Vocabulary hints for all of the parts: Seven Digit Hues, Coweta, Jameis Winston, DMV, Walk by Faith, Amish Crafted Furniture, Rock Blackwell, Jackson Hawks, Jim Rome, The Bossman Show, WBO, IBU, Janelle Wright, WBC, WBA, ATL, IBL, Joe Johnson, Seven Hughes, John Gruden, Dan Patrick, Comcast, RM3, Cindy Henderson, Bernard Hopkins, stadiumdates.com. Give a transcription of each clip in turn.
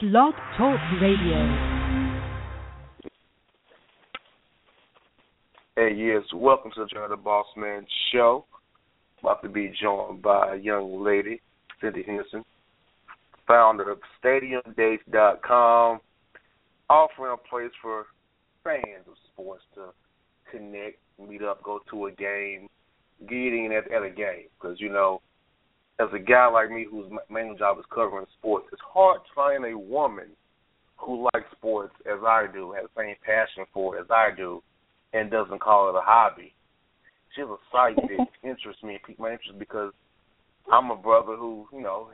Blog Talk Radio. Hey, yes, welcome to the Bossman Show. About to be joined by a young lady, Cindy Henderson, founder of stadiumdates.com, offering a place for fans of sports to connect, meet up, go to a game, getting at a game. Because, you know, as a guy like me whose main job is covering sports, it's hard to find a woman who likes sports as I do, has the same passion for it as I do, and doesn't call it a hobby. She's a site that interests me and piques my interest because I'm a brother who, you know,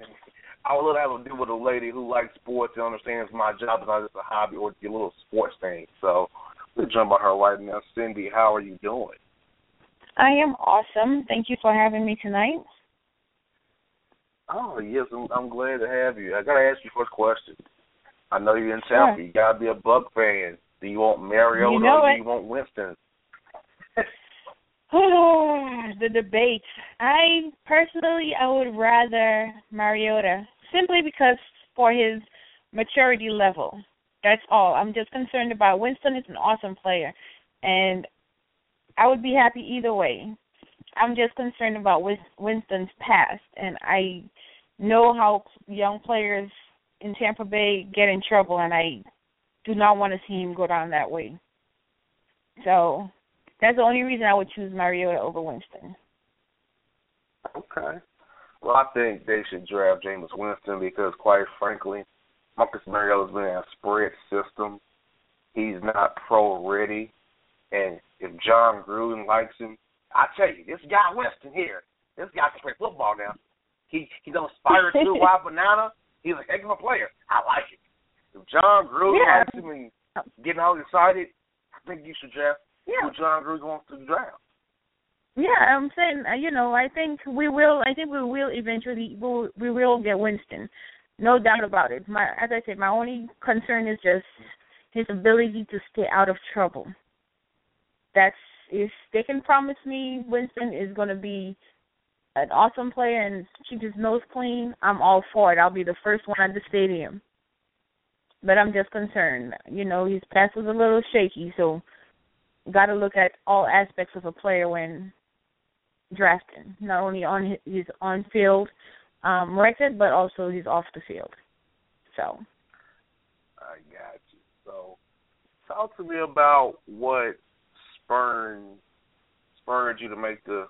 I would love to have a deal with a lady who likes sports and understands my job is not just a hobby or a little sports thing. So we'll jump on her right now. Cindy, how are you doing? I am awesome. Thank you for having me tonight. Oh, yes, I'm glad to have you. I got to ask you first question. I know you're in town, but you got to be a Buck fan. Do you want Mariota or do you want Winston? Oh, the debate. I would rather Mariota simply because for his maturity level. That's all. I'm just concerned about Winston. Is an awesome player, and I would be happy either way. I'm just concerned about Winston's past, and I know how young players in Tampa Bay get in trouble, and I do not want to see him go down that way. So that's the only reason I would choose Mariota over Winston. Okay. Well, I think they should draft Jameis Winston because, quite frankly, Marcus Mariota's been in a spread system. He's not pro-ready, and if John Gruden likes him, I tell you, this guy Winston here, this guy can play football now. He don't aspire to a wild banana. He's a heck of a player. I like it. If John Gruden likes him and getting all excited, I think you should draft who John Gruden wants to draft. Yeah, I'm saying, you know, I think we will eventually we will get Winston, no doubt about it. As I said, my only concern is just his ability to stay out of trouble. That's. If they can promise me Winston is going to be an awesome player and keep his nose clean, I'm all for it. I'll be the first one at the stadium. But I'm just concerned. You know, his past was a little shaky, so got to look at all aspects of a player when drafting, not only on his on-field record, but also his off-the-field. So. I got you. So talk to me about what spurred you to make the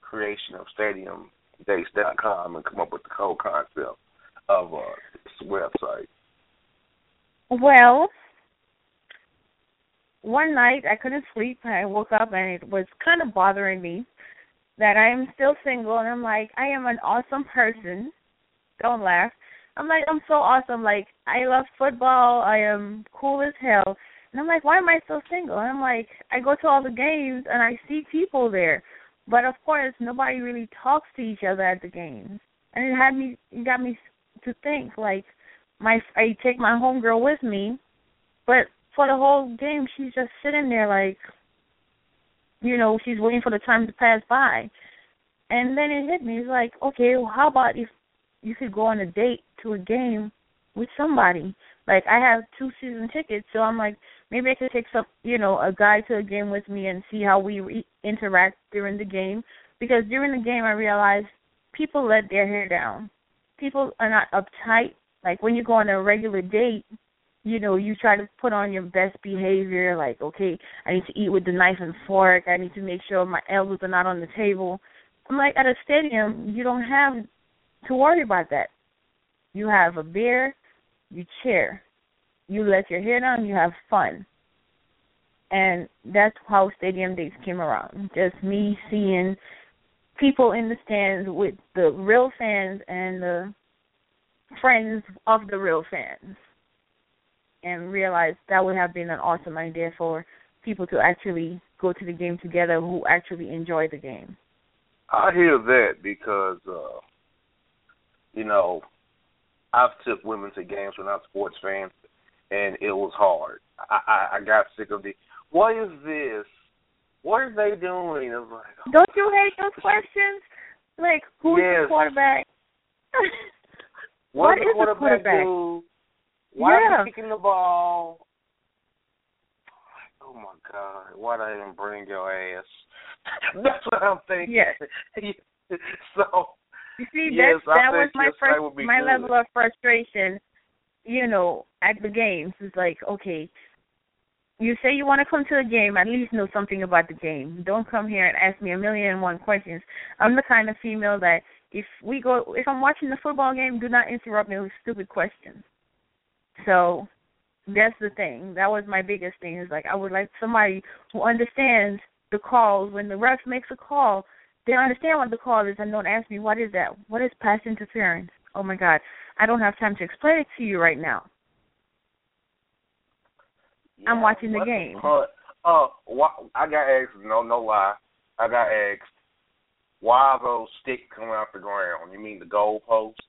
creation of stadiumdates.com and come up with the whole concept of this website? Well, one night I couldn't sleep. I woke up and it was kind of bothering me that I am still single, and I'm like, I am an awesome person. Don't laugh. I'm like, I'm so awesome. Like, I love football. I am cool as hell. And I'm like, why am I still single? And I'm like, I go to all the games and I see people there. But, of course, nobody really talks to each other at the games. And it got me to think, like, I take my homegirl with me, but for the whole game she's just sitting there like, you know, she's waiting for the time to pass by. And then it hit me. It's like, okay, well, how about if you could go on a date to a game with somebody? Like, I have 2 season tickets, so I'm like, maybe I could take some, you know, a guy to a game with me and see how we interact during the game. Because during the game, I realized people let their hair down. People are not uptight. Like, when you go on a regular date, you know, you try to put on your best behavior. Like, okay, I need to eat with the knife and fork. I need to make sure my elbows are not on the table. I'm like, at a stadium, you don't have to worry about that. You have a beer. You cheer. You let your hair down. You have fun. And that's how Stadium Dates came around. Just me seeing people in the stands with the real fans and the friends of the real fans, and realized that would have been an awesome idea for people to actually go to the game together who actually enjoy the game. I hear that because, you know, I've took women to games when I'm sports fans, and it was hard. I got sick of the, what is this? What are they doing? I'm like, oh. Don't you hate those questions? Like, who's the quarterback? What is the quarterback? Why are you kicking the ball? Oh, my God. Why did I even bring your ass? That's what I'm thinking. Yes. So, you see, yes, that was my level of frustration, you know, at the games. It's like, okay, you say you want to come to a game, at least know something about the game. Don't come here and ask me a million and one questions. I'm the kind of female that if I'm watching the football game, do not interrupt me with stupid questions. So that's the thing. That was my biggest thing. Is like, I would like somebody who understands the calls. When the ref makes a call, they understand what the call is and don't ask me, what is that? What is pass interference? Oh, my God. I don't have time to explain it to you right now. Yeah, I'm watching the game. I got asked, no lie. I got asked, why are those sticks coming out the ground? You mean the goal post?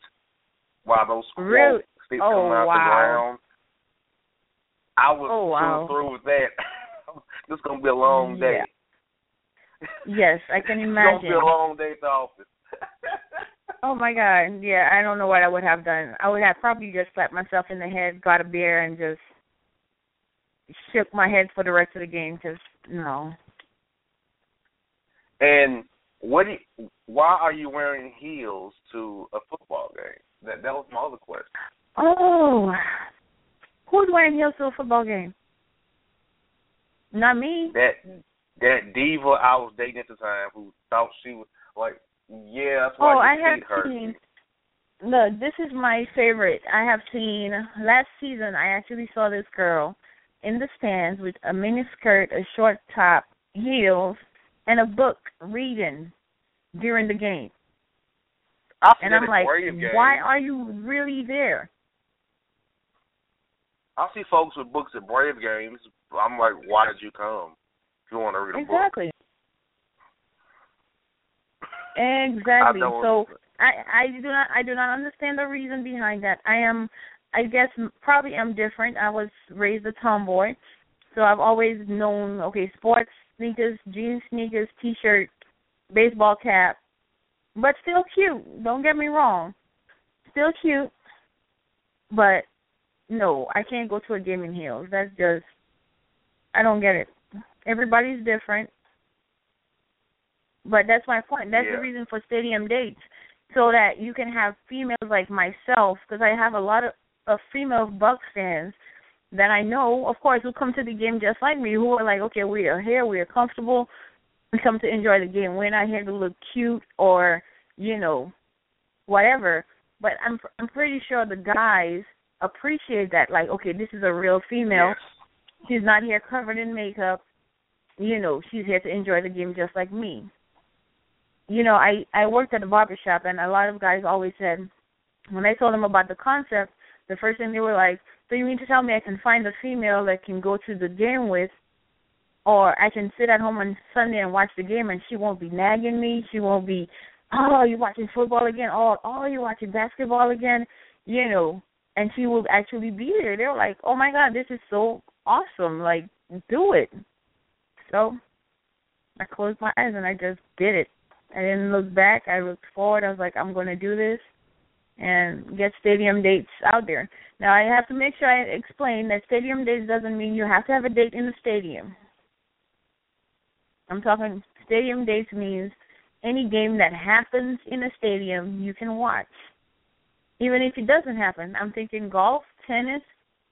Why are those sticks coming out the ground? I was through with that. This is going to be a long day. Yes, I can imagine. It's going to be a long day at the office. Oh, my God. Yeah, I don't know what I would have done. I would have probably just slapped myself in the head, got a beer, and just shook my head for the rest of the game because, no. And why are you wearing heels to a football game? That was my other question. Oh, who's wearing heels to a football game? Not me. That diva I was dating at the time who thought she was like, yeah, that's why I have seen her. Look, this is my favorite. I have seen last season. I actually saw this girl in the stands with a miniskirt, a short top, heels, and a book reading during the game. And I'm like, why are you really there? I see folks with books at Brave games. I'm like, why did you come? If you want to read a book. Exactly. So I do not understand the reason behind that. I guess probably I'm different. I was raised a tomboy, so I've always known, okay, sports, sneakers, jeans, sneakers, T-shirt, baseball cap, but still cute. Don't get me wrong. Still cute, but no, I can't go to a game in heels. That's just, I don't get it. Everybody's different. But that's my point. That's the reason for stadium dates, so that you can have females like myself, because I have a lot of female Bucks fans that I know, of course, who come to the game just like me, who are like, okay, we are here, we are comfortable, we come to enjoy the game. We're not here to look cute or, you know, whatever. But I'm pretty sure the guys appreciate that, like, okay, this is a real female. Yes. She's not here covered in makeup. You know, she's here to enjoy the game just like me. You know, I worked at a barbershop, and a lot of guys always said, when I told them about the concept, the first thing they were like, so you mean to tell me I can find a female that can go to the game with, or I can sit at home on Sunday and watch the game, and she won't be nagging me, she won't be, oh, you're watching football again, oh, you're watching basketball again, you know, and she will actually be there. They were like, oh, my God, this is so awesome, like, do it. So I closed my eyes, and I just did it. I didn't look back. I looked forward. I was like, I'm going to do this and get stadium dates out there. Now, I have to make sure I explain that stadium dates doesn't mean you have to have a date in the stadium. I'm talking stadium dates means any game that happens in a stadium you can watch. Even if it doesn't happen, I'm thinking golf, tennis,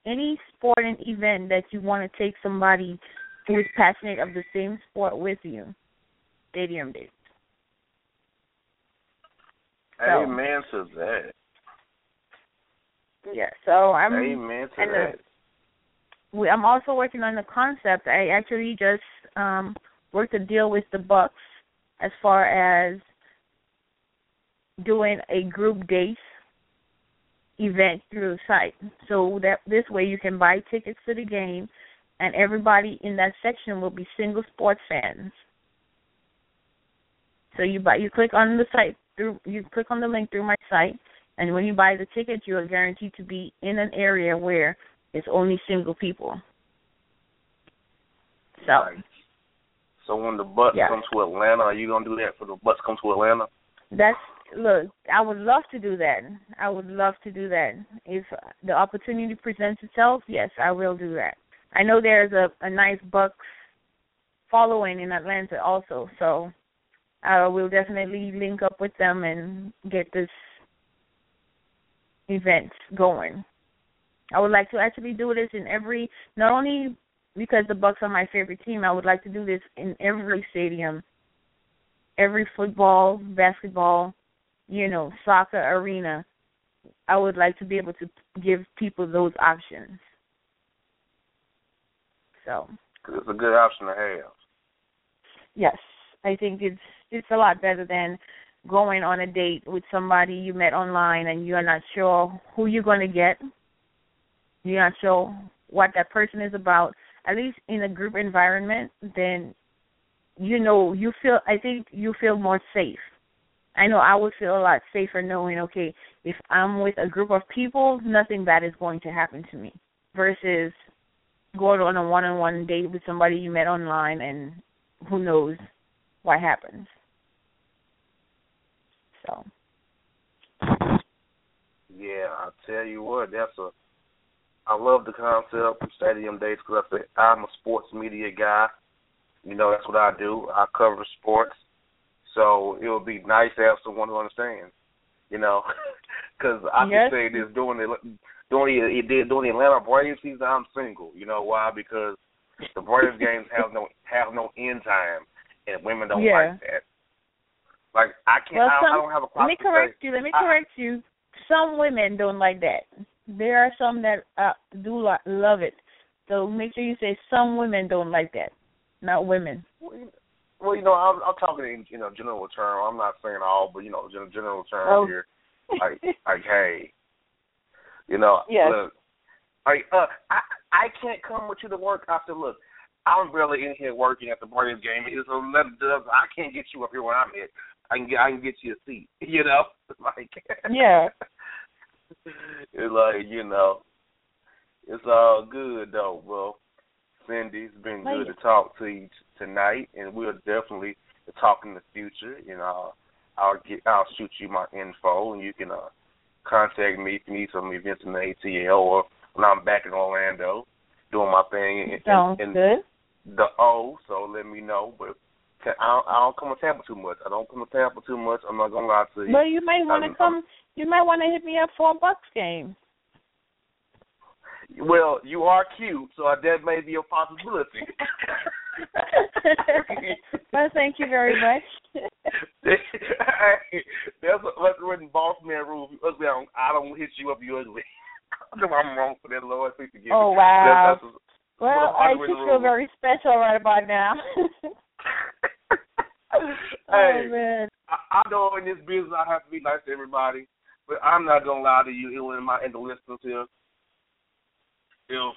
any sporting event that you want to take somebody who is passionate of the same sport with you. Stadium dates. Amen to that. Yeah, so I'm. Amen to that. I'm also working on the concept. I actually just worked a deal with the Bucks as far as doing a group date event through the site. So that this way you can buy tickets to the game, and everybody in that section will be single sports fans. So you click on the site. You click on the link through my site, and when you buy the ticket, you are guaranteed to be in an area where it's only single people. So, right. So when the Bucks come to Atlanta, are you going to do that for the Bucks come to Atlanta? That's look, I would love to do that. I would love to do that. If the opportunity presents itself, yes, I will do that. I know there's a nice Bucks following in Atlanta also, so I will definitely link up with them and get this event going. I would like to actually do this in every, not only because the Bucks are my favorite team, I would like to do this in every stadium, every football, basketball, you know, soccer arena. I would like to be able to give people those options. So it's a good option to have. Yes, I think it's a lot better than going on a date with somebody you met online and you're not sure who you're going to get. You're not sure what that person is about. At least in a group environment, then you know you feel. I think you feel more safe. I know I would feel a lot safer knowing, okay, if I'm with a group of people, nothing bad is going to happen to me. Versus going on a one-on-one date with somebody you met online, and who knows what happens. So. Yeah, I tell you what, I love the concept of Stadium Dates because I'm a sports media guy. You know, that's what I do. I cover sports. So it would be nice to have someone who understands, you know, because I can say this, doing the Atlanta Braves season, I'm single. You know why? Because the Braves games have no end time, and women don't like that. Like, I can't, well, I don't have a problem. Let me correct you. Some women don't like that. There are some that do love it. So make sure you say some women don't like that, not women. Well, you know, I'm talking in, you know, general term. I'm not saying all, but, you know, general term here. Like, hey, you know, look, I can't come with you to work. I said, look, I'm really in here working at the Braves game. It's I can't get you up here where I'm at. I can get you a seat, you know? Like, yeah. It's like, you know, it's all good, though, bro. Cindy, it's been good to talk to you tonight, and we'll definitely talk in the future. You know, I'll shoot you my info, and you can contact me if you need some events in the ATL or when I'm back in Orlando doing my thing. Sounds good. So let me know. But I don't come on Tampa too much. I'm not gonna lie to you. Well, you might want to come. You might want to hit me up for a Bucks game. Well, you are cute, so that may be a possibility. Well, thank you very much. That's what's written Bossman rule. If you're ugly, I don't hit you up, you're ugly. I know I'm wrong for that, Lord. Please forgive me. Oh, wow. Well, I just feel very special right about now. Oh, man. I know in this business I have to be nice to everybody, but I'm not going to lie to you, and the listeners here. If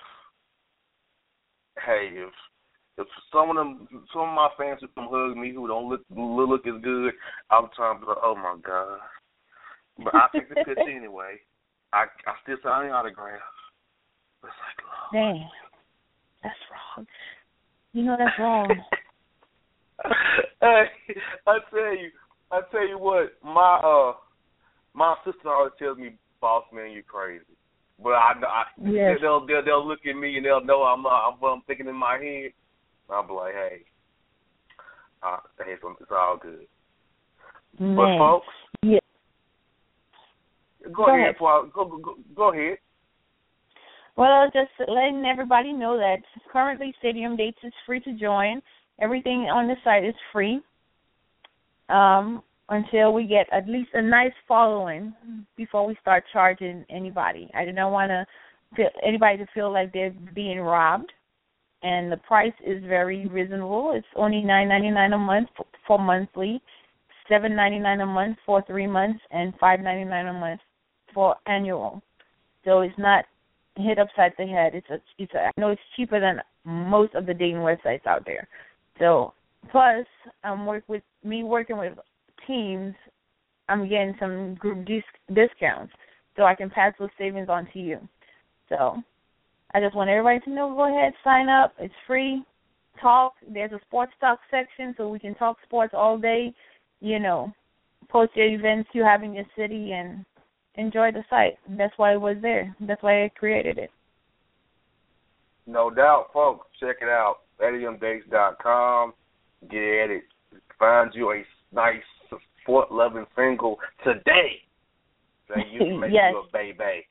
some of my fans who come hug me who don't look as good, I'm trying to be like, oh my God. But I take the picture anyway. I still sign the autograph. It's like, Lord. Dang, that's wrong. You know that's wrong. Hey, I tell you what, my sister always tells me, "Boss man, you crazy." But they'll look at me and they'll know I'm thinking in my head. I'll be like, hey, it's all good. Man. But folks, go ahead. Well, just letting everybody know that currently Stadium Dates is free to join. Everything on the site is free. Until we get at least a nice following before we start charging anybody. I do not want anybody to feel like they're being robbed. And the price is very reasonable. It's only $9.99 a month for monthly, $7.99 a month for 3 months, and $5.99 a month for annual. So it's not hit upside the head. I know it's cheaper than most of the dating websites out there. So plus, working with teams, I'm getting some group discounts, so I can pass those savings on to you. So I just want everybody to know, go ahead, sign up. It's free. Talk. There's a sports talk section, so we can talk sports all day. You know, post the events you have in your city and enjoy the site. That's why it was there. That's why I created it. No doubt, folks. Check it out. stadiumdates.com. Get it. Find you a nice sport-loving single today. Say you can make yes. you a baby.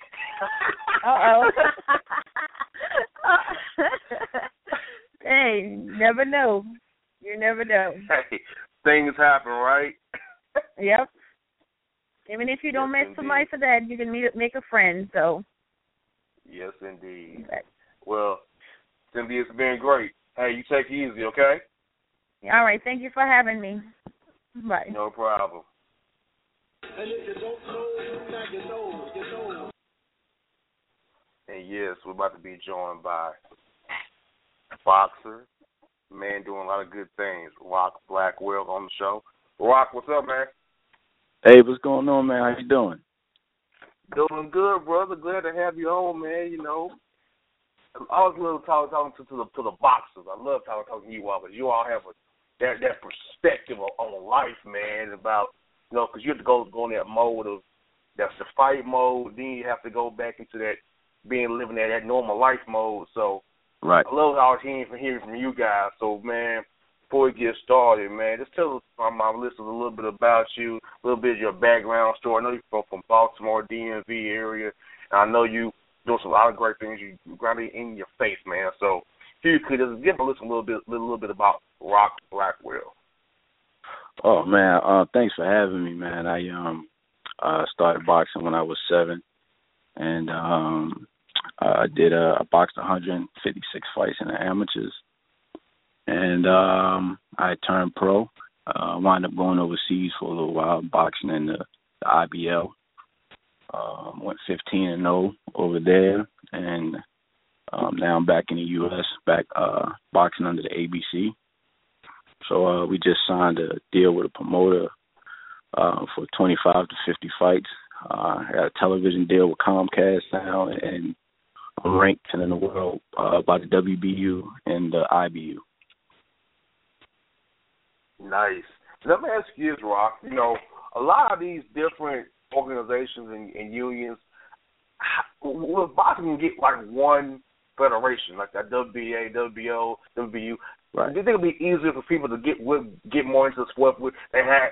Uh-oh. Hey, you never know. You never know. Hey, things happen, right? Yep. Even if you don't meet somebody for that, you can make a friend. So. Yes, indeed. But. Well, Cindy, it's been great. Hey, you take it easy, okay? All right. Thank you for having me. Bye. No problem. And yes, we're about to be joined by boxer, man doing a lot of good things, Rock Blackwell on the show. Rock, what's up, man? Hey, what's going on, man? How you doing? Doing good, brother. Glad to have you on, man. You know, I was a little talking to the boxers. I love talking to you all because you all have that perspective on life, man, about, you know, because you have to go in that mode of, that's the fight mode, then you have to go back into that living that normal life mode. So right. I love how I was hearing from you guys. So, man, before we get started, man, just tell my listeners a little bit about you, a little bit of your background story. I know you're from Baltimore, DMV area, and I know you doing a lot of great things. You're grounded in your faith, man. So if you could just give my listeners a little bit about Rock Blackwell. Oh, man, thanks for having me, man. I started boxing when I was 7, and I boxed 156 fights in the amateurs, and I turned pro. I wound up going overseas for a little while, boxing in the IBL. Went 15-0 over there, and now I'm back in the U.S., back boxing under the WBC. So we just signed a deal with a promoter for 25 to 50 fights. I got a television deal with Comcast now, and I'm ranked in the world by the WBU and the IBU. Nice. Let me ask you this, Rock. You know, a lot of these different organizations and unions, will boxing get like one federation, like that WBA, WBO, WBU? Right. Do you think it'd be easier for people to get more into the sport with they had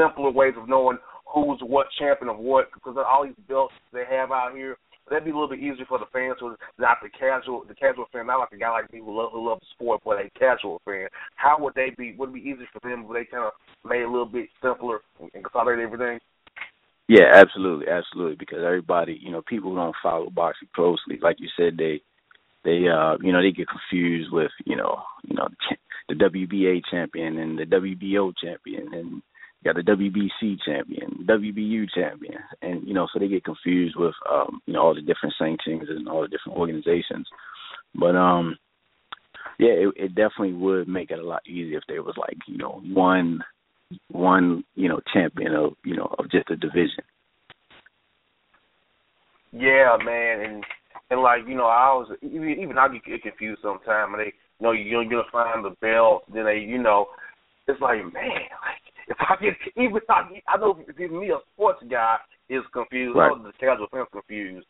simpler ways of knowing who's what champion of what? Because all these belts they have out here, that'd be a little bit easier for the fans who's not the casual fan, not like a guy like me who loves the sport, but a casual fan. How would they be? Would it be easier for them if they kind of made it a little bit simpler and consolidate everything? Yeah, absolutely. Because everybody, you know, people don't follow boxing closely, like you said, they get confused with you know the WBA champion and the WBO champion, and you got the WBC champion, WBU champion, and you know, so they get confused with all the different sanctions and all the different organizations. But yeah, it definitely would make it a lot easier if there was like, you know, one champion of just a division. Yeah, man, and like, you know, I was even I get confused sometimes. And they, you know, you're gonna find the belt. Then they, you know, it's like, man, like I know even me, a sports guy, is confused. Right. I know the casual fan confused.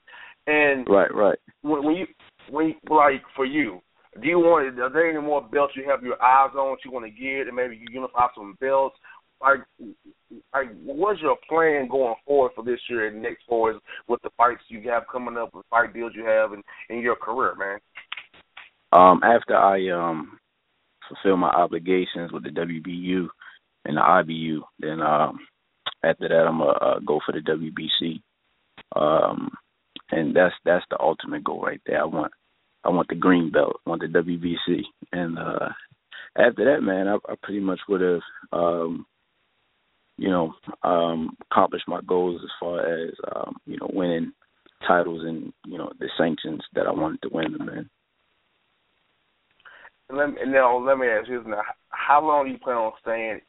And right. When you, like for you, do you want? Are there any more belts you have your eyes on that you want to get, and maybe you unify some belts? Like, what's your plan going forward for this year and next forward with the fights you have coming up, with fight deals you have in your career, man? After I fulfill my obligations with the WBU and the IBU, then after that I'm going to go for the WBC. And that's the ultimate goal right there. I want the green belt, I want the WBC. And after that, man, I pretty much would have accomplish my goals as far as, winning titles and, the sanctions that I wanted to win them in. And now let me ask you, how long do you plan on staying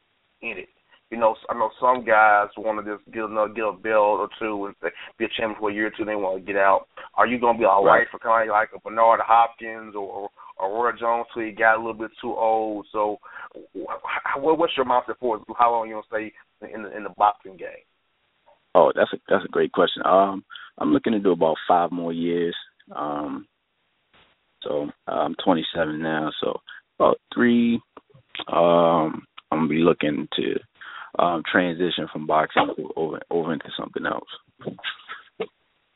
in it? You know, I know some guys want to just get a belt or two and say, be a champion for a year or two, and they want to get out. Are you going to be all right for kind of like a Bernard Hopkins or Roy Jones till he got a little bit too old? So what's your mindset for how long you're going to stay in the boxing game? Oh, that's a great question. I'm looking to do about 5 more years. So I'm 27 now, so about 3. I'm going to be looking to transition from boxing over into something else.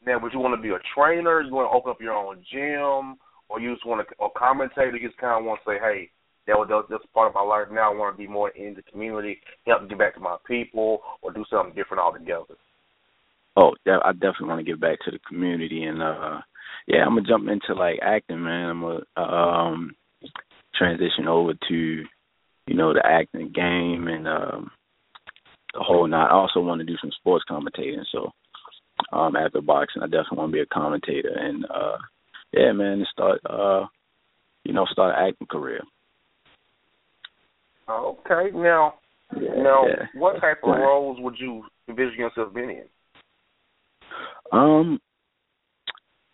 Now, would you want to be a trainer? You want to open up your own gym? Or you just want to commentate? Or you just kind of want to say, hey, that's part of my life now. I want to be more in the community, help give back to my people, or do something different altogether? Oh, yeah, I definitely want to give back to the community. And, yeah, I'm going to jump into, like, acting, man. I'm going to transition over to, you know, the acting game and the whole nine. I also want to do some sports commentating. So after boxing, I definitely want to be a commentator. And, yeah, man, start an acting career. Okay. Now, what type of roles would you envision yourself being in?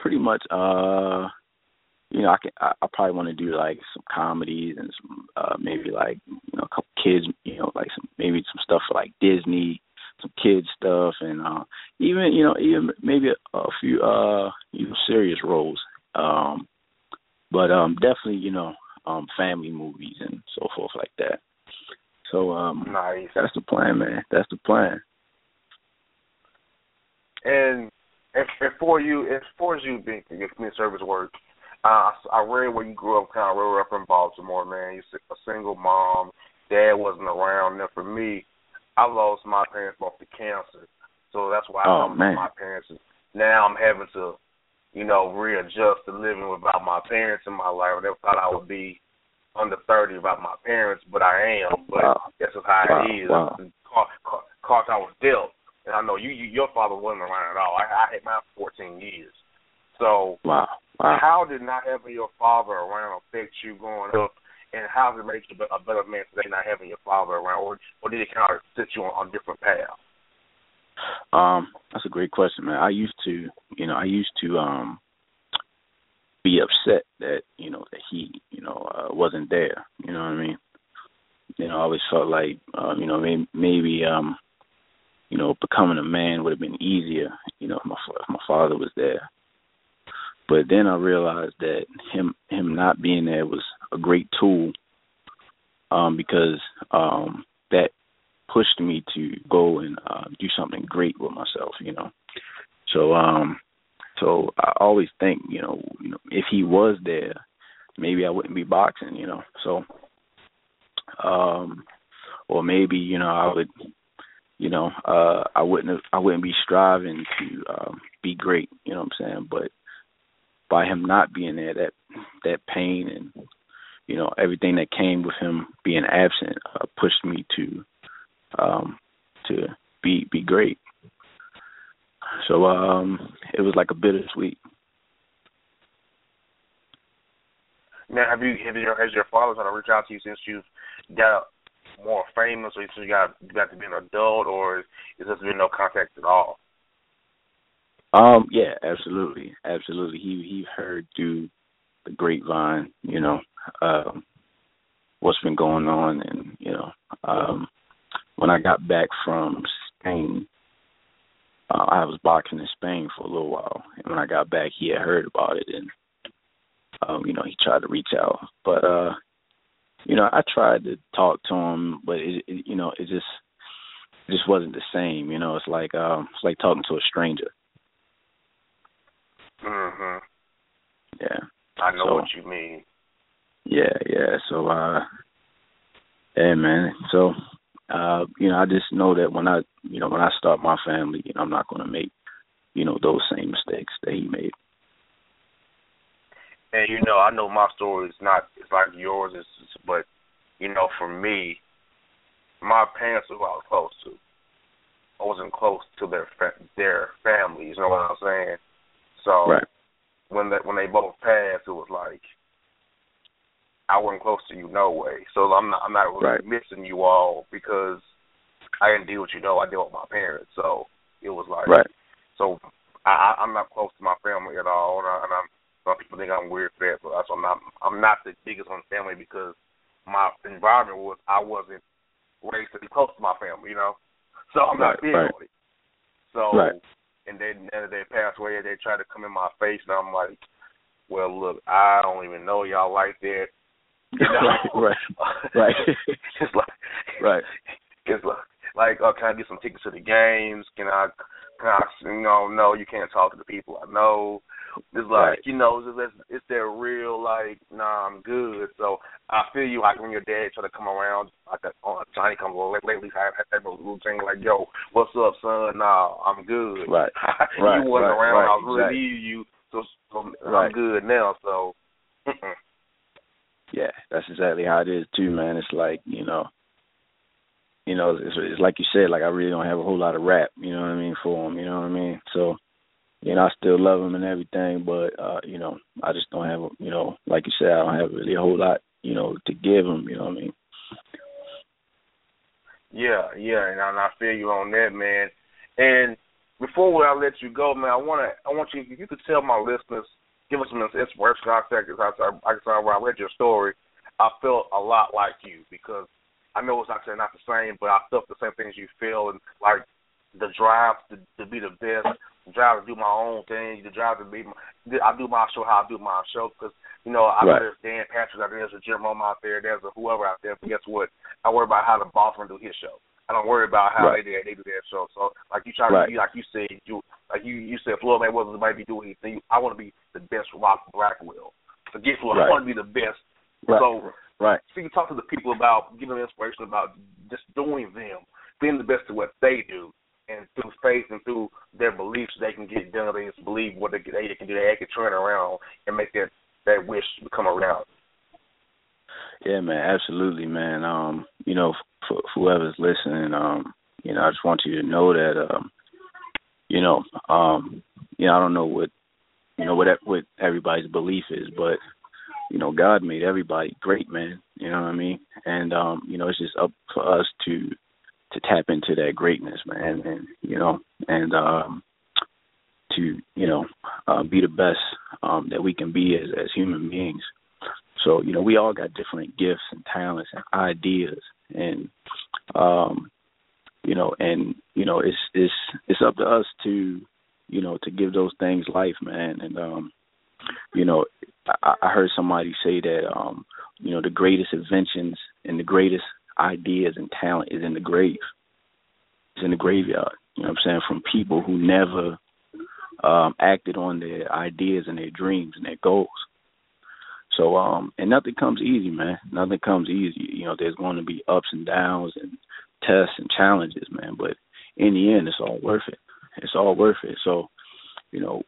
Pretty much, you know, I probably want to do like some comedies and some maybe like, you know, a couple kids, you know, like some stuff for like Disney, some kids stuff, and even maybe a few serious roles, but definitely, you know, family movies and so forth like that. So nice. That's the plan, man. That's the plan. And for you, as far as you being your community service work. I read where you grew up, kind of real up in Baltimore, man. You're a single mom. Dad wasn't around. Now, for me, I lost my parents both to cancer. So that's why I come from my parents. Now I'm having to, you know, readjust to living without my parents in my life. I never thought I would be under 30 without my parents, but I am. But that's just how it is. Wow. Cause I was dealt. And I know your father wasn't around at all. I had mine for 14 years. So how did not having your father around affect you growing up, and how did it make you a better man today not having your father around, or did it kind of set you on a different path? That's a great question, man. I used to be upset that, you know, that he, you know, wasn't there. You know what I mean? You know, I always felt like, you know, maybe you know, becoming a man would have been easier, you know, if my father was there. But then I realized that him not being there was a great tool, because that pushed me to go and do something great with myself, you know. So so I always think, you know, if he was there, maybe I wouldn't be boxing, you know. So or maybe, you know, I would, you know, I wouldn't be striving to be great, you know what I'm saying? But by him not being there, that pain and, you know, everything that came with him being absent pushed me to be great. So it was like a bittersweet. Now, has your father tried to reach out to you since you've got more famous, or since you got to be an adult, or has there been no contact at all? Yeah, absolutely. He heard through the grapevine, you know, what's been going on, and you know, when I got back from Spain, I was boxing in Spain for a little while, and when I got back, he had heard about it, and you know, he tried to reach out, but you know, I tried to talk to him, but it you know, it just wasn't the same, you know. It's like talking to a stranger. Mhm. Yeah. I know what you mean. Yeah. So, yeah, man. So, you know, I just know that when I start my family, you know, I'm not going to make, you know, those same mistakes that he made. And you know, I know my story is not, it's like yours, but you know, for me, my parents were who I was close to. I wasn't close to their families. You know what I'm saying? So when they both passed, it was like I wasn't close to you no way. So I'm not really missing you all, because I didn't deal with, you know, I dealt with my parents. So it was like, right. So I'm not close to my family at all, and some people think I'm weird for that, but so I'm not the biggest on family because my environment was I wasn't raised to be close to my family, you know. So I'm not big on it. So and then as they pass away, they try to come in my face, and I'm like, well, look, I don't even know y'all like that. You know? Right. It's like, it's like, oh, can I get some tickets to the games? Can I, you know, no, you can't talk to the people I know. It's like, you know, it's that real, like, nah, I'm good. So I feel you, like, when your dad try to come around, like, Johnny comes over lately, I had that little thing like, yo, what's up, son? Nah, I'm good. Right. You wasn't around, I was really needing you, so I'm good now, so. Yeah, that's exactly how it is, too, man. It's like, you know, it's like you said, like, I really don't have a whole lot of rap, you know what I mean, for him, you know what I mean? So. You know, I still love him and everything, but, you know, I just don't have, you know, like you said, I don't have really a whole lot, you know, to give him, you know what I mean? Yeah, and I feel you on that, man. And before I let you go, man, I want you, if you could tell my listeners, give us some inspiration. I read your story. I felt a lot like you because I know it's not the same, but I felt the same things you feel, and, like, the drive to be the best, the drive to do my own thing, the drive to be I do my show how I do my show because, you know, I know there's Dan Patrick out there, there's a Jim Rome out there, there's a whoever out there, but guess what? I worry about how the bossman do his show. I don't worry about how they do their show. So, like you try to be, like you said, you said Floyd Mayweather might be doing anything. I want to be the best Rock Blackwell. Forget Floyd, I want to be the best. Right. So, so you talk to the people about giving them inspiration about just doing them, being the best at what they do. And through faith and through their beliefs, they can get it done. They just believe what they can do. They can turn around and make that wish come around. Yeah, man, absolutely, man. You know, for whoever's listening, you know, I just want you to know that, you know, I don't know what everybody's belief is, but you know, God made everybody great, man. You know what I mean? And you know, it's just up for us to tap into that greatness, man, and you know, and to you know, be the best that we can be as human beings. So you know, we all got different gifts and talents and ideas, and you know, it's up to us to you know to give those things life, man. And you know, I heard somebody say that you know, the greatest inventions and the greatest ideas and talent is in the grave. It's in the graveyard. You know what I'm saying? From people who never acted on their ideas and their dreams and their goals. So, and nothing comes easy, man. Nothing comes easy. You know, there's going to be ups and downs and tests and challenges, man. But in the end, it's all worth it. It's all worth it. So, you know,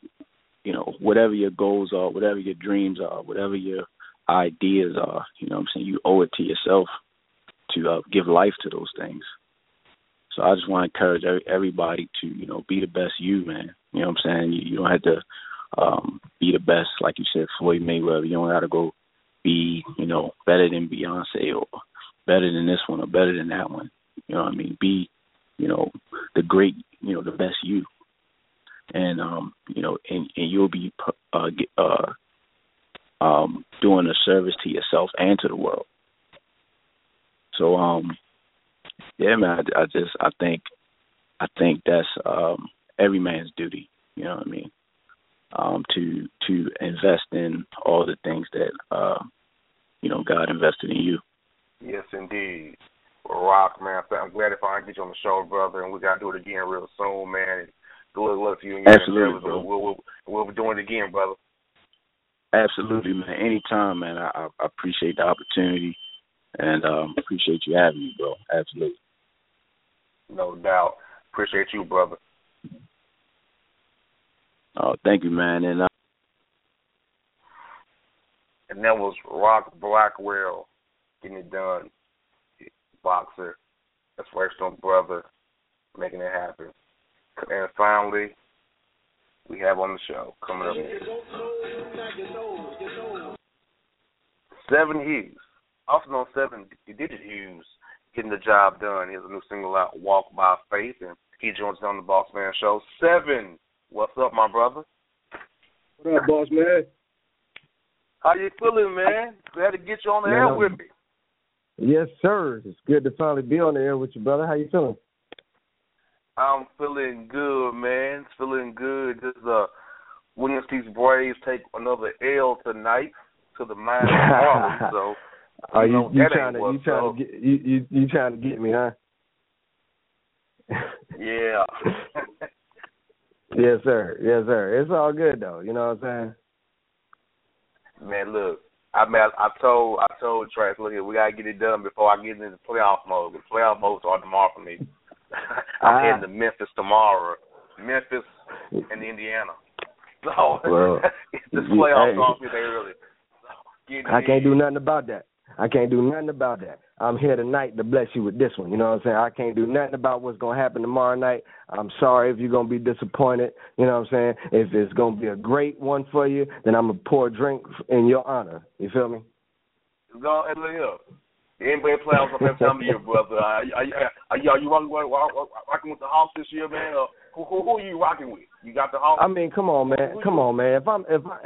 whatever your goals are, whatever your dreams are, whatever your ideas are, you know what I'm saying? You owe it to yourself to give life to those things. So I just want to encourage everybody to, you know, be the best you, man. You know what I'm saying? You don't have to be the best, like you said, Floyd Mayweather. You don't have to go be, you know, better than Beyonce or better than this one or better than that one. You know what I mean? Be, you know, the great, you know, the best you. And, you know, and you'll be doing a service to yourself and to the world. So, yeah, man, I think that's every man's duty, you know what I mean, to invest in all the things that, you know, God invested in you. Yes, indeed. Rock, man, I'm glad to finally get you on the show, brother, and we got to do it again real soon, man. Good luck to you. And absolutely, bro. We'll be doing it again, brother. Absolutely, man. Anytime, man, I appreciate the opportunity. And appreciate you having me, bro. Absolutely. No doubt. Appreciate you, brother. Oh, thank you, man. And that was Rock Blackwell, getting it done. Boxer. That's Western brother, making it happen. And finally, we have on the show, coming up here, Seven Hughes. Also known as Seven Digit Hues, getting the job done. He has a new single out, Walk by Faith, and he joins us on the Bossman Show. Seven, what's up, my brother? What up, boss man? How you feeling, man? Glad to get you on the air with me. Yes, sir. It's good to finally be on the air with you, brother. How you feeling? I'm feeling good, man. It's feeling good. Just Williams Peace Braves take another L tonight to the Miami Marlins. So are you trying to get me, huh? Yeah. Yes, sir. Yes, sir. It's all good though. You know what I'm saying? Man, look. I told Trace, look here, we gotta get it done before I get into playoff mode. The playoff modes are tomorrow for me. I'm heading to Memphis tomorrow. Memphis and Indiana. So well, the playoffs aren't there really. So, I can't do nothing about that. I can't do nothing about that. I'm here tonight to bless you with this one. You know what I'm saying? I can't do nothing about what's going to happen tomorrow night. I'm sorry if you're going to be disappointed. You know what I'm saying? If it's going to be a great one for you, then I'm going to pour a drink in your honor. You feel me? Go and live. The NBA playoffs are next time of year, brother. Are you rocking with the Hawks this year, man? Or who are you rocking with? You got the Hawks? I mean, come on, man. Come on, man.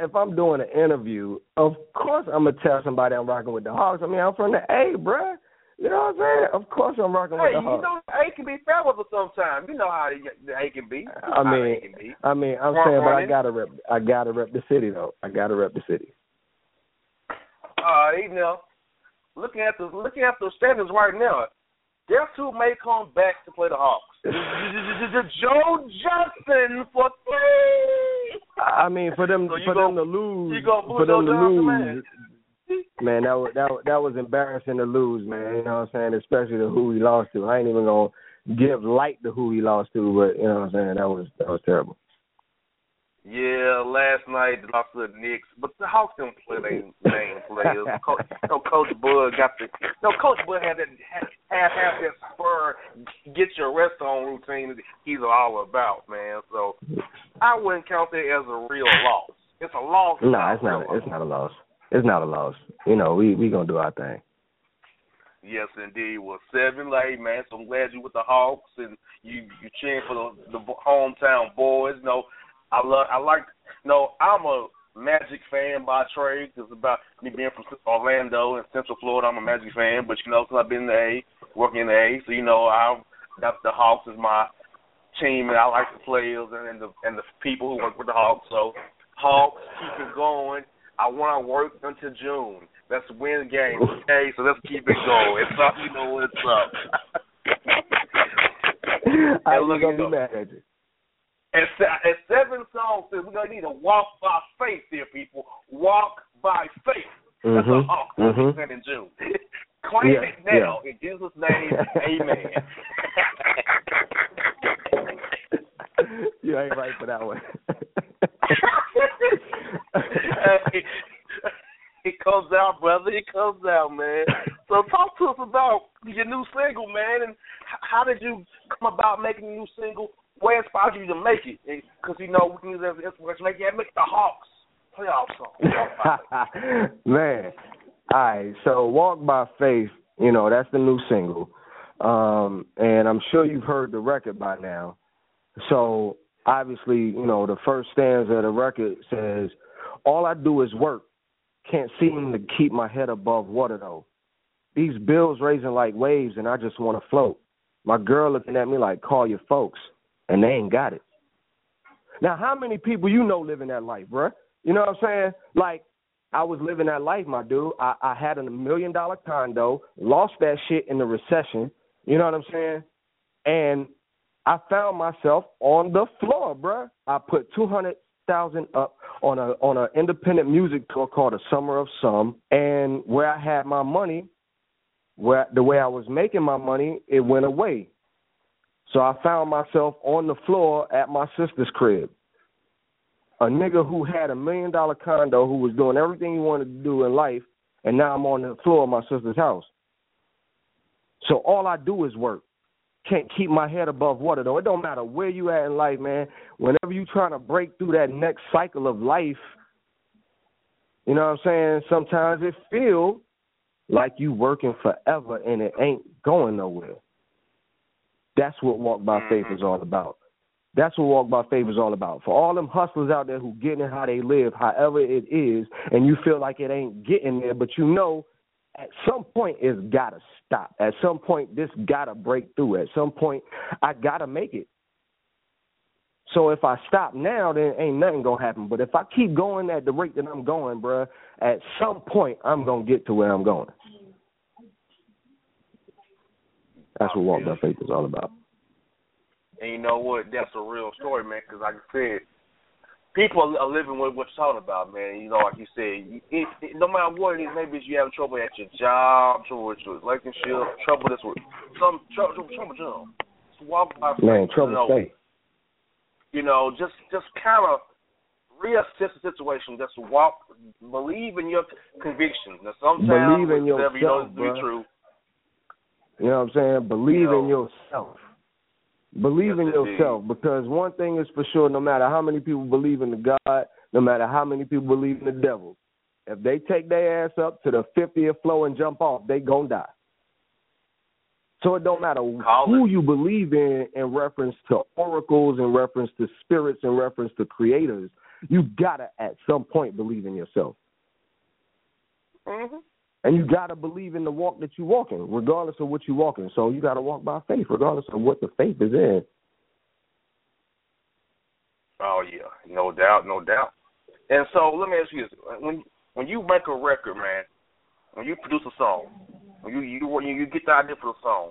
If I'm doing an interview, of course I'm gonna tell somebody I'm rocking with the Hawks. I mean, I'm from the A, bruh. You know what I'm saying? Of course I'm rocking with the Hawks. Hey, you know the A can be favorable sometimes. You know how the A can be. I'm saying, but I gotta rep the city though. I gotta rep the city. All right, now looking at the standings right now. Guess who may come back to play the Hawks? Joe Johnson for three. I mean, for them to lose, man, that was embarrassing to lose, man. You know what I'm saying? Especially to who he lost to. I ain't even gonna give light to who he lost to, but you know what I'm saying? That was terrible. Yeah, last night they lost to the Knicks, but the Hawks didn't play their main players. Coach Bud had that spur get your rest on routine he's all about, man. So I wouldn't count that as a real loss. It's a loss. No, it's not a loss. It's not a loss. You know, we gonna do our thing. Yes, indeed. Well, Seven, like, man, so I'm glad you with the Hawks and you cheering for the hometown boys. You know, I'm a Magic fan by trade. It's about me being from Orlando and Central Florida. I'm a Magic fan, but, you know, because I've been in the A, working in the A. So, you know, the Hawks is my team, and I like the players and the people who work with the Hawks. So, Hawks, keep it going. I want to work until June. That's win game, okay? So, let's keep it going. It's up, you know what's up. I ain't going to be mad at you. And Seven songs says we're going to need to walk by faith here, people. Walk by faith. Mm-hmm. That's a Hawks in June. Claim it now. Yeah. In Jesus' name, amen. You ain't right for that one. It comes out, brother. It comes out, man. So talk to us about your new single, man, and how did you come about making a new single? Where inspired you to make it? Because, you know, we can use that as inspiration. Make the Hawks playoff song. Man. All right. So, Walk by Faith, you know, that's the new single. And I'm sure you've heard the record by now. So, obviously, you know, the first stanza of the record says, all I do is work. Can't seem to keep my head above water, though. These bills raising like waves, and I just want to float. My girl looking at me like, call your folks. And they ain't got it. Now, how many people you know living that life, bruh? You know what I'm saying? Like, I was living that life, my dude. I had a $1 million condo, lost that shit in the recession. You know what I'm saying? And I found myself on the floor, bruh. I put $200,000 up on an independent music tour called The Summer of Some. And where I had my money, the way I was making my money, it went away. So I found myself on the floor at my sister's crib. A nigga who had $1 million condo who was doing everything he wanted to do in life, and now I'm on the floor of my sister's house. So all I do is work. Can't keep my head above water, though. It don't matter where you at in life, man. Whenever you trying to break through that next cycle of life, you know what I'm saying, sometimes it feels like you working forever and it ain't going nowhere. That's what Walk by Faith is all about. That's what Walk by Faith is all about. For all them hustlers out there who getting how they live, however it is, and you feel like it ain't getting there, but you know at some point it's got to stop. At some point this got to break through. At some point I got to make it. So if I stop now, then ain't nothing going to happen. But if I keep going at the rate that I'm going, bruh, at some point I'm going to get to where I'm going. That's what Walk by Faith is all about. And you know what? That's a real story, man, because like I said, people are living with what you're talking about, man. You know, like you said, no matter what it is, maybe it's you having trouble at your job, trouble with your relationship, trouble this with some trouble. So Walk by Faith, man, trouble faith. You know, just kind of reassess the situation. Just walk, believe in your convictions. Now, sometimes believe in yourself, you know, to be true. You know what I'm saying? Believe in yourself. Believe in yourself, because one thing is for sure, no matter how many people believe in the God, no matter how many people believe in the devil, if they take their ass up to the 50th floor and jump off, they gonna die. So it don't matter who you believe in reference to oracles, in reference to spirits, in reference to creators, you gotta at some point believe in yourself. Mm-hmm. And you got to believe in the walk that you're walking, regardless of what you're walking. So you got to walk by faith, regardless of what the faith is in. Oh, yeah. No doubt, no doubt. And so let me ask you this. When you make a record, man, when you produce a song, when you get the idea for the song,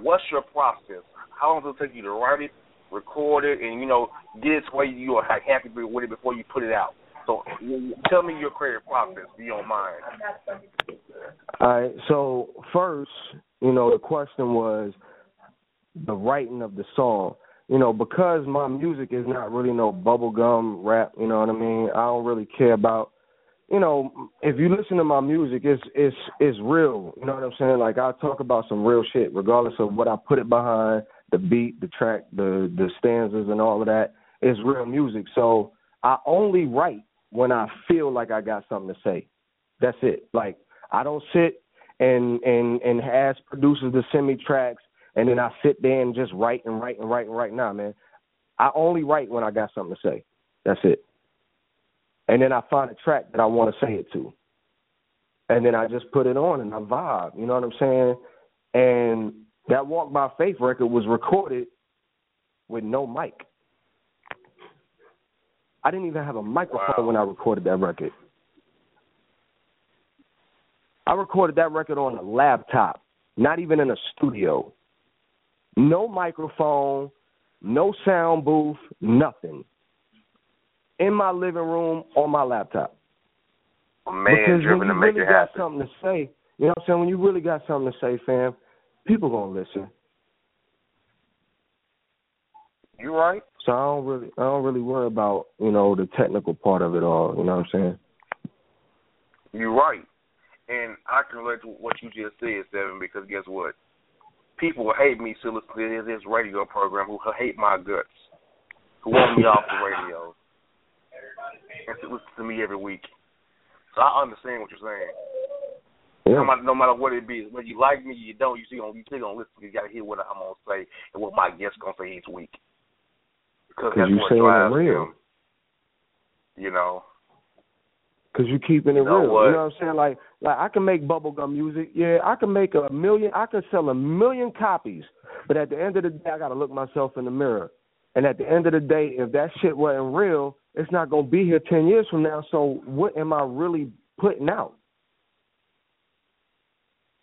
what's your process? How long does it take you to write it, record it, and, you know, get it to where you are happy with it before you put it out? So tell me your creative process, if you don't mind. All right, so first, you know, the question was the writing of the song. You know, because my music is not really no bubblegum rap, you know what I mean? I don't really care about, you know, if you listen to my music, it's real, you know what I'm saying? Like, I talk about some real shit, regardless of what I put it behind, the beat, the track, the stanzas and all of that. It's real music, so I only write when I feel like I got something to say. That's it. Like, I don't sit and ask producers to send me tracks, and then I sit there and just write. Nah, man, I only write when I got something to say. That's it. And then I find a track that I want to say it to. And then I just put it on and I vibe. You know what I'm saying? And that Walk by Faith record was recorded with no mic. I didn't even have a microphone when I recorded that record. I recorded that record on a laptop, not even in a studio. No microphone, no sound booth, nothing. In my living room, on my laptop. A man driven to make it happen. Because when you really got something to say, you know what I'm saying? When you really got something to say, fam, people going to listen. You right. So I don't really worry about, you know, the technical part of it all, you know what I'm saying? You're right. And I can relate to what you just said, Seven, because guess what? People hate me to listen to this radio program, who hate my guts, who want me off the radio, and to listen to me every week. So I understand what you're saying. Yeah. No matter what it be, whether you like me or you don't, you still going to listen. You got to hear what I'm going to say and what my guest's going to say each week. Because you saying it real. You know. Because you keeping it real. What? You know what I'm saying? Like I can make bubblegum music. Yeah, I can make I can sell 1 million copies. But at the end of the day, I got to look myself in the mirror. And at the end of the day, if that shit wasn't real, it's not going to be here 10 years from now. So what am I really putting out?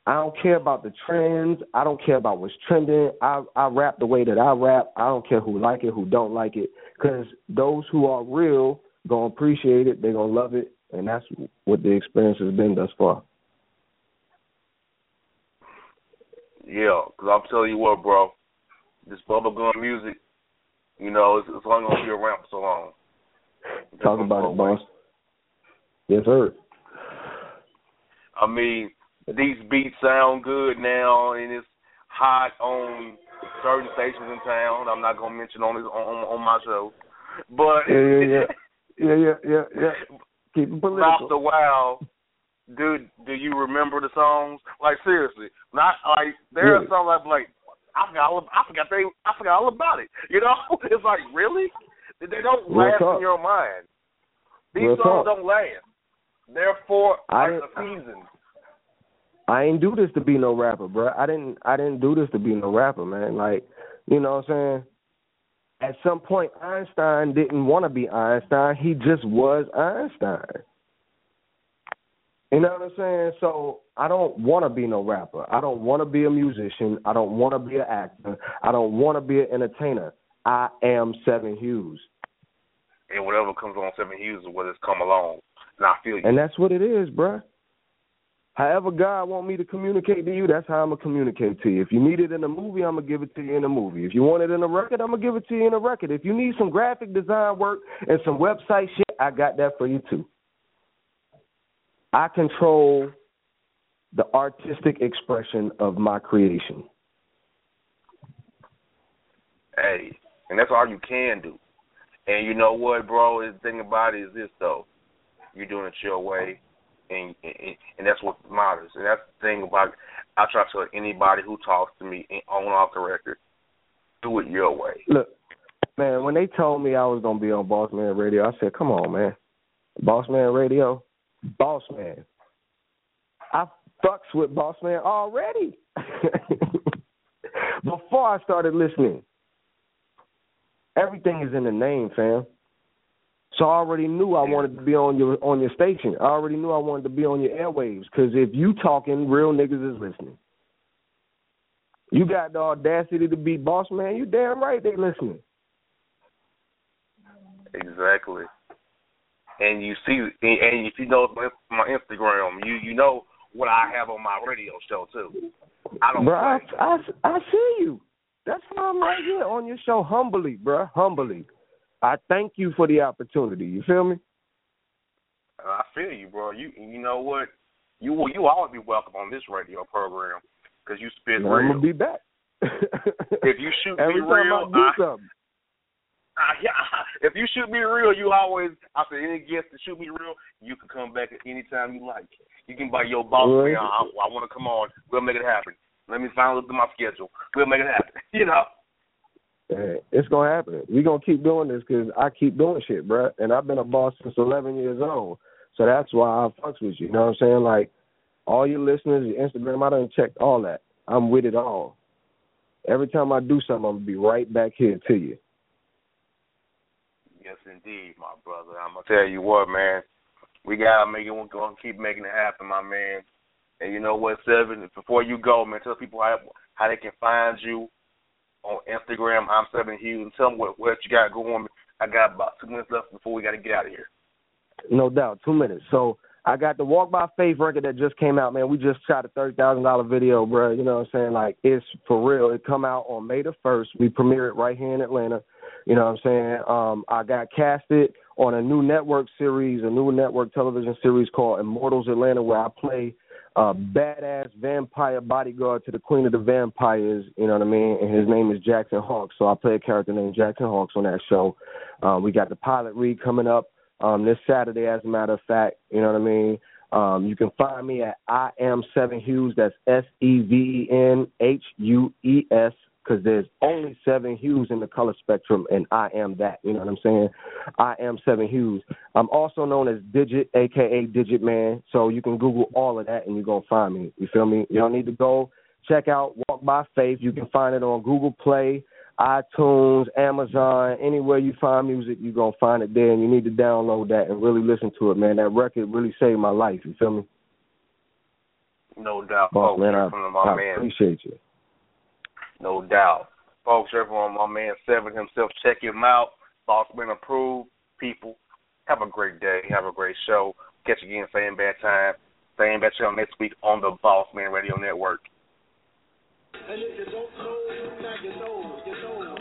I don't care about the trends. I don't care about what's trending. I rap the way that I rap. I don't care who like it, who don't like it, because those who are real going to appreciate it. They're going to love it, and that's what the experience has been thus far. Yeah, because I'm telling you what, bro, this bubblegum music, you know, it's only going to be around for so long. Talk about it, boss. Yes, sir. I mean, these beats sound good now, and it's hot on certain stations in town. I'm not gonna mention on my show, but after a while, dude, do you remember the songs? Like, seriously, not like there are songs I'm like, I forgot all about it. You know, it's like, really? They don't last in your mind. These songs don't last. Therefore, like the seasons. I ain't do this to be no rapper, bro. I didn't do this to be no rapper, man. Like, you know what I'm saying? At some point, Einstein didn't want to be Einstein. He just was Einstein. You know what I'm saying? So I don't want to be no rapper. I don't want to be a musician. I don't want to be an actor. I don't want to be an entertainer. I am Seven Hughes. And whatever comes on Seven Hughes is what has come along. And I feel you. And that's what it is, bruh. However God want me to communicate to you, that's how I'm going to communicate to you. If you need it in a movie, I'm going to give it to you in a movie. If you want it in a record, I'm going to give it to you in a record. If you need some graphic design work and some website shit, I got that for you too. I control the artistic expression of my creation. Hey, and that's all you can do. And you know what, bro, the thing about it is this, though. You're doing it your way. And that's what matters. And that's the thing about it. I try to tell anybody who talks to me on off the record, do it your way. Look, man, when they told me I was going to be on Bossman Radio, I said, come on, man. Bossman Radio? Bossman. I fucks with Bossman already. Before I started listening. Everything is in the name, fam. So I already knew I wanted to be on your station. I already knew I wanted to be on your airwaves because if you talking, real niggas is listening. You got the audacity to be boss, man. You damn right they listening. Exactly. And you see, and if you know my Instagram, you know what I have on my radio show too. I don't. Bro, I see you. That's why I'm right here on your show humbly, bro. Humbly. I thank you for the opportunity. You feel me? I feel you, bro. You know what? You always be welcome on this radio program because you spit real. I'm gonna be back. If you shoot me real, if you shoot me real, you always. I say any guest that shoot me real, you can come back at any time you like. You can buy your boss. Right. Say, I want to come on. We'll make it happen. Let me finally look at my schedule. We'll make it happen. You know. Hey, it's going to happen. We're going to keep doing this because I keep doing shit, bro. And I've been a boss since 11 years old. So that's why I fucks with you. You know what I'm saying? Like, all your listeners, your Instagram, I done checked all that. I'm with it all. Every time I do something, I'm going to be right back here to you. Yes, indeed, my brother. I'm going to tell you what, man. We got to make it. We're going to keep making it happen, my man. And you know what, Seven? Before you go, man, tell people how they can find you. On Instagram, I'm Seven Hughes. Tell them what you got going. I got about 2 minutes left before we got to get out of here. No doubt, 2 minutes. So I got the Walk by Faith record that just came out, man. We just shot a $30,000 video, bro. You know what I'm saying? Like, it's for real. It come out on May the 1st. We premiere it right here in Atlanta. You know what I'm saying? I got casted on a new network series, a new network television series called Immortals Atlanta, where I play a badass vampire bodyguard to the queen of the vampires, you know what I mean? And his name is Jackson Hawks, so I play a character named Jackson Hawks on that show. We got the pilot read coming up this Saturday, as a matter of fact, you know what I mean? You can find me at I Am Seven Hughes, that's SEVEN HUES, because there's only seven hues in the color spectrum, and I am that, you know what I'm saying? I am Seven Hughes. I'm also known as Digit, a.k.a. Digit Man, so you can Google all of that, and you're going to find me. You feel me? You don't need to go check out Walk by Faith. You can find it on Google Play, iTunes, Amazon, anywhere you find music, you're going to find it there, and you need to download that and really listen to it, man. That record really saved my life, you feel me? No doubt. Oh, man, I appreciate you. No doubt. Folks, everyone, my man Seven himself, check him out. Bossman approved. People, have a great day. Have a great show. Catch you again, same bad time, same bad show next week on the Bossman Radio Network. And if you don't know, now you know.